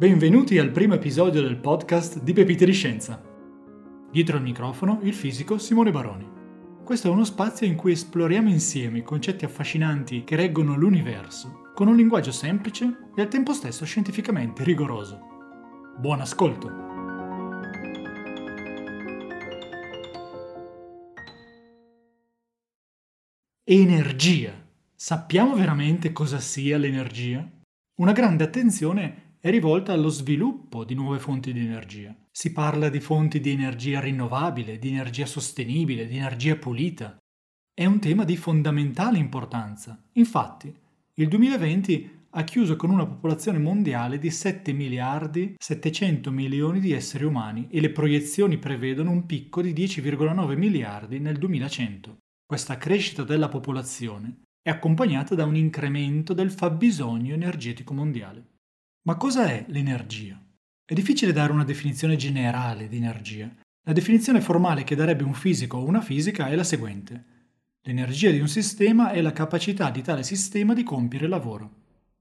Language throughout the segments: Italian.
Benvenuti al primo episodio del podcast di Pepite di Scienza. Dietro al microfono il fisico Simone Baroni. Questo è uno spazio in cui esploriamo insieme concetti affascinanti che reggono l'universo, con un linguaggio semplice e al tempo stesso scientificamente rigoroso. Buon ascolto! Energia. Sappiamo veramente cosa sia l'energia? Una grande attenzione è rivolta allo sviluppo di nuove fonti di energia. Si parla di fonti di energia rinnovabile, di energia sostenibile, di energia pulita. È un tema di fondamentale importanza. Infatti, il 2020 ha chiuso con una popolazione mondiale di 7 miliardi 700 milioni di esseri umani e le proiezioni prevedono un picco di 10,9 miliardi nel 2100. Questa crescita della popolazione è accompagnata da un incremento del fabbisogno energetico mondiale. Ma cosa è l'energia? È difficile dare una definizione generale di energia. La definizione formale che darebbe un fisico o una fisica è la seguente. L'energia di un sistema è la capacità di tale sistema di compiere lavoro.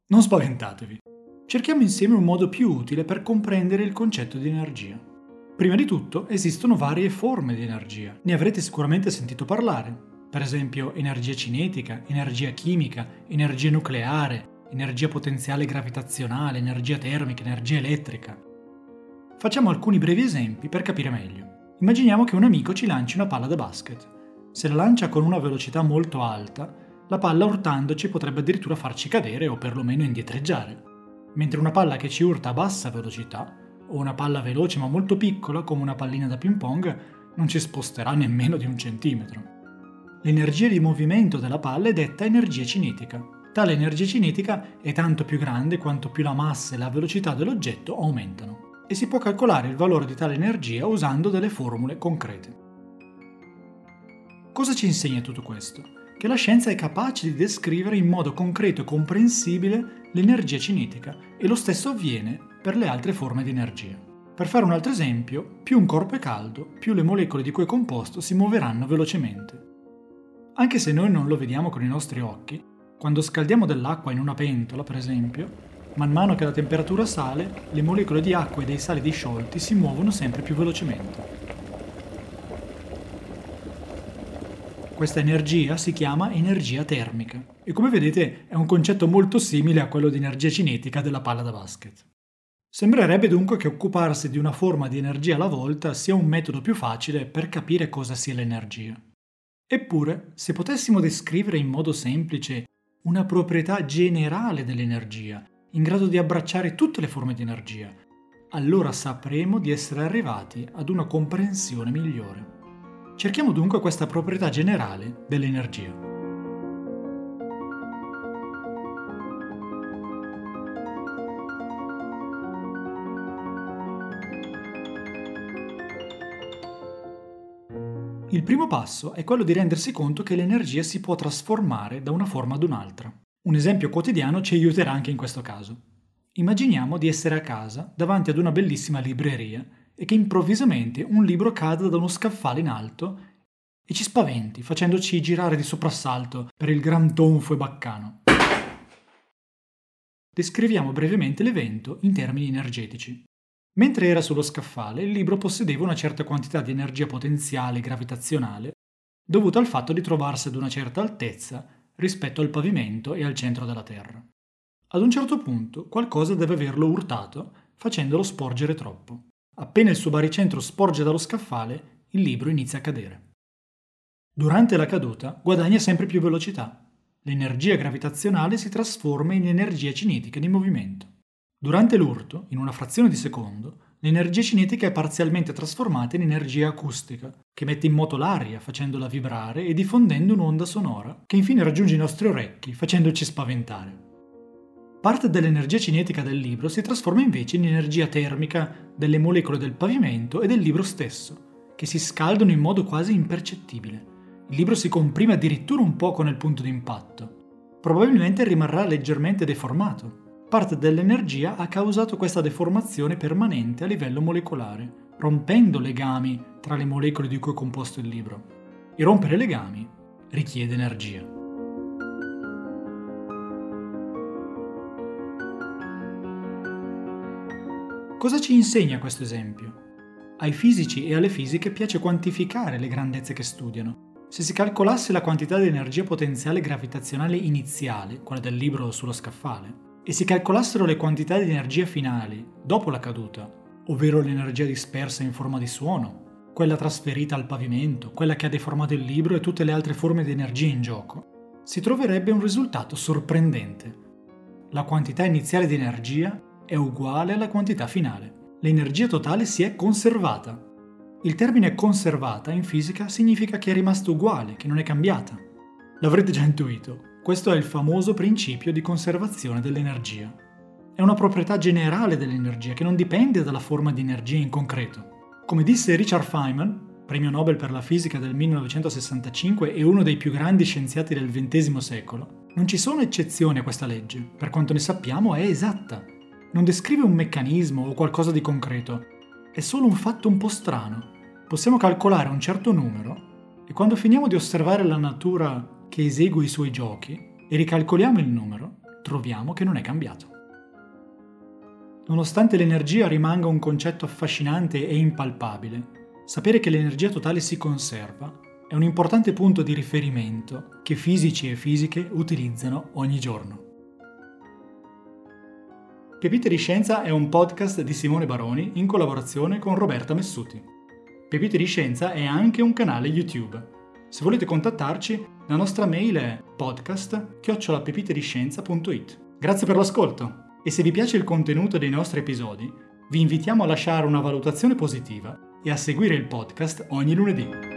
Non spaventatevi. Cerchiamo insieme un modo più utile per comprendere il concetto di energia. Prima di tutto esistono varie forme di energia. Ne avrete sicuramente sentito parlare. Per esempio energia cinetica, energia chimica, energia nucleare, energia potenziale gravitazionale, energia termica, energia elettrica. Facciamo alcuni brevi esempi per capire meglio. Immaginiamo che un amico ci lanci una palla da basket. Se la lancia con una velocità molto alta, la palla urtandoci potrebbe addirittura farci cadere o perlomeno indietreggiare. Mentre una palla che ci urta a bassa velocità, o una palla veloce ma molto piccola come una pallina da ping pong, non ci sposterà nemmeno di un centimetro. L'energia di movimento della palla è detta energia cinetica. Tale energia cinetica è tanto più grande quanto più la massa e la velocità dell'oggetto aumentano, e si può calcolare il valore di tale energia usando delle formule concrete. Cosa ci insegna tutto questo? Che la scienza è capace di descrivere in modo concreto e comprensibile l'energia cinetica, e lo stesso avviene per le altre forme di energia. Per fare un altro esempio, più un corpo è caldo, più le molecole di cui è composto si muoveranno velocemente. Anche se noi non lo vediamo con i nostri occhi, quando scaldiamo dell'acqua in una pentola, per esempio, man mano che la temperatura sale, le molecole di acqua e dei sali disciolti si muovono sempre più velocemente. Questa energia si chiama energia termica e, come vedete, è un concetto molto simile a quello di energia cinetica della palla da basket. Sembrerebbe dunque che occuparsi di una forma di energia alla volta sia un metodo più facile per capire cosa sia l'energia. Eppure, se potessimo descrivere in modo semplice una proprietà generale dell'energia, in grado di abbracciare tutte le forme di energia, allora sapremo di essere arrivati ad una comprensione migliore. Cerchiamo dunque questa proprietà generale dell'energia. Il primo passo è quello di rendersi conto che l'energia si può trasformare da una forma ad un'altra. Un esempio quotidiano ci aiuterà anche in questo caso. Immaginiamo di essere a casa davanti ad una bellissima libreria e che improvvisamente un libro cada da uno scaffale in alto e ci spaventi facendoci girare di soprassalto per il gran tonfo e baccano. Descriviamo brevemente l'evento in termini energetici. Mentre era sullo scaffale, il libro possedeva una certa quantità di energia potenziale gravitazionale, dovuta al fatto di trovarsi ad una certa altezza rispetto al pavimento e al centro della Terra. Ad un certo punto, qualcosa deve averlo urtato, facendolo sporgere troppo. Appena il suo baricentro sporge dallo scaffale, il libro inizia a cadere. Durante la caduta, guadagna sempre più velocità. L'energia gravitazionale si trasforma in energia cinetica di movimento. Durante l'urto, in una frazione di secondo, l'energia cinetica è parzialmente trasformata in energia acustica, che mette in moto l'aria facendola vibrare e diffondendo un'onda sonora, che infine raggiunge i nostri orecchi facendoci spaventare. Parte dell'energia cinetica del libro si trasforma invece in energia termica delle molecole del pavimento e del libro stesso, che si scaldano in modo quasi impercettibile. Il libro si comprime addirittura un poco nel punto di impatto. Probabilmente rimarrà leggermente deformato. Parte dell'energia ha causato questa deformazione permanente a livello molecolare, rompendo legami tra le molecole di cui è composto il libro. E rompere legami richiede energia. Cosa ci insegna questo esempio? Ai fisici e alle fisiche piace quantificare le grandezze che studiano. Se si calcolasse la quantità di energia potenziale gravitazionale iniziale, quella del libro sullo scaffale, e si calcolassero le quantità di energia finali dopo la caduta, ovvero l'energia dispersa in forma di suono, quella trasferita al pavimento, quella che ha deformato il libro e tutte le altre forme di energia in gioco, si troverebbe un risultato sorprendente. La quantità iniziale di energia è uguale alla quantità finale. L'energia totale si è conservata. Il termine conservata in fisica significa che è rimasta uguale, che non è cambiata. L'avrete già intuito, questo è il famoso principio di conservazione dell'energia. È una proprietà generale dell'energia che non dipende dalla forma di energia in concreto. Come disse Richard Feynman, premio Nobel per la fisica del 1965 e uno dei più grandi scienziati del XX secolo, non ci sono eccezioni a questa legge, per quanto ne sappiamo è esatta. Non descrive un meccanismo o qualcosa di concreto, è solo un fatto un po' strano. Possiamo calcolare un certo numero e quando finiamo di osservare la natura che esegue i suoi giochi e ricalcoliamo il numero, troviamo che non è cambiato. Nonostante l'energia rimanga un concetto affascinante e impalpabile, sapere che l'energia totale si conserva è un importante punto di riferimento che fisici e fisiche utilizzano ogni giorno. Pepite di Scienza è un podcast di Simone Baroni in collaborazione con Roberta Messuti. Pepite di Scienza è anche un canale YouTube. Se volete contattarci, la nostra mail è podcast@pepitediscienza.it. Grazie per l'ascolto! E se vi piace il contenuto dei nostri episodi, vi invitiamo a lasciare una valutazione positiva e a seguire il podcast ogni lunedì.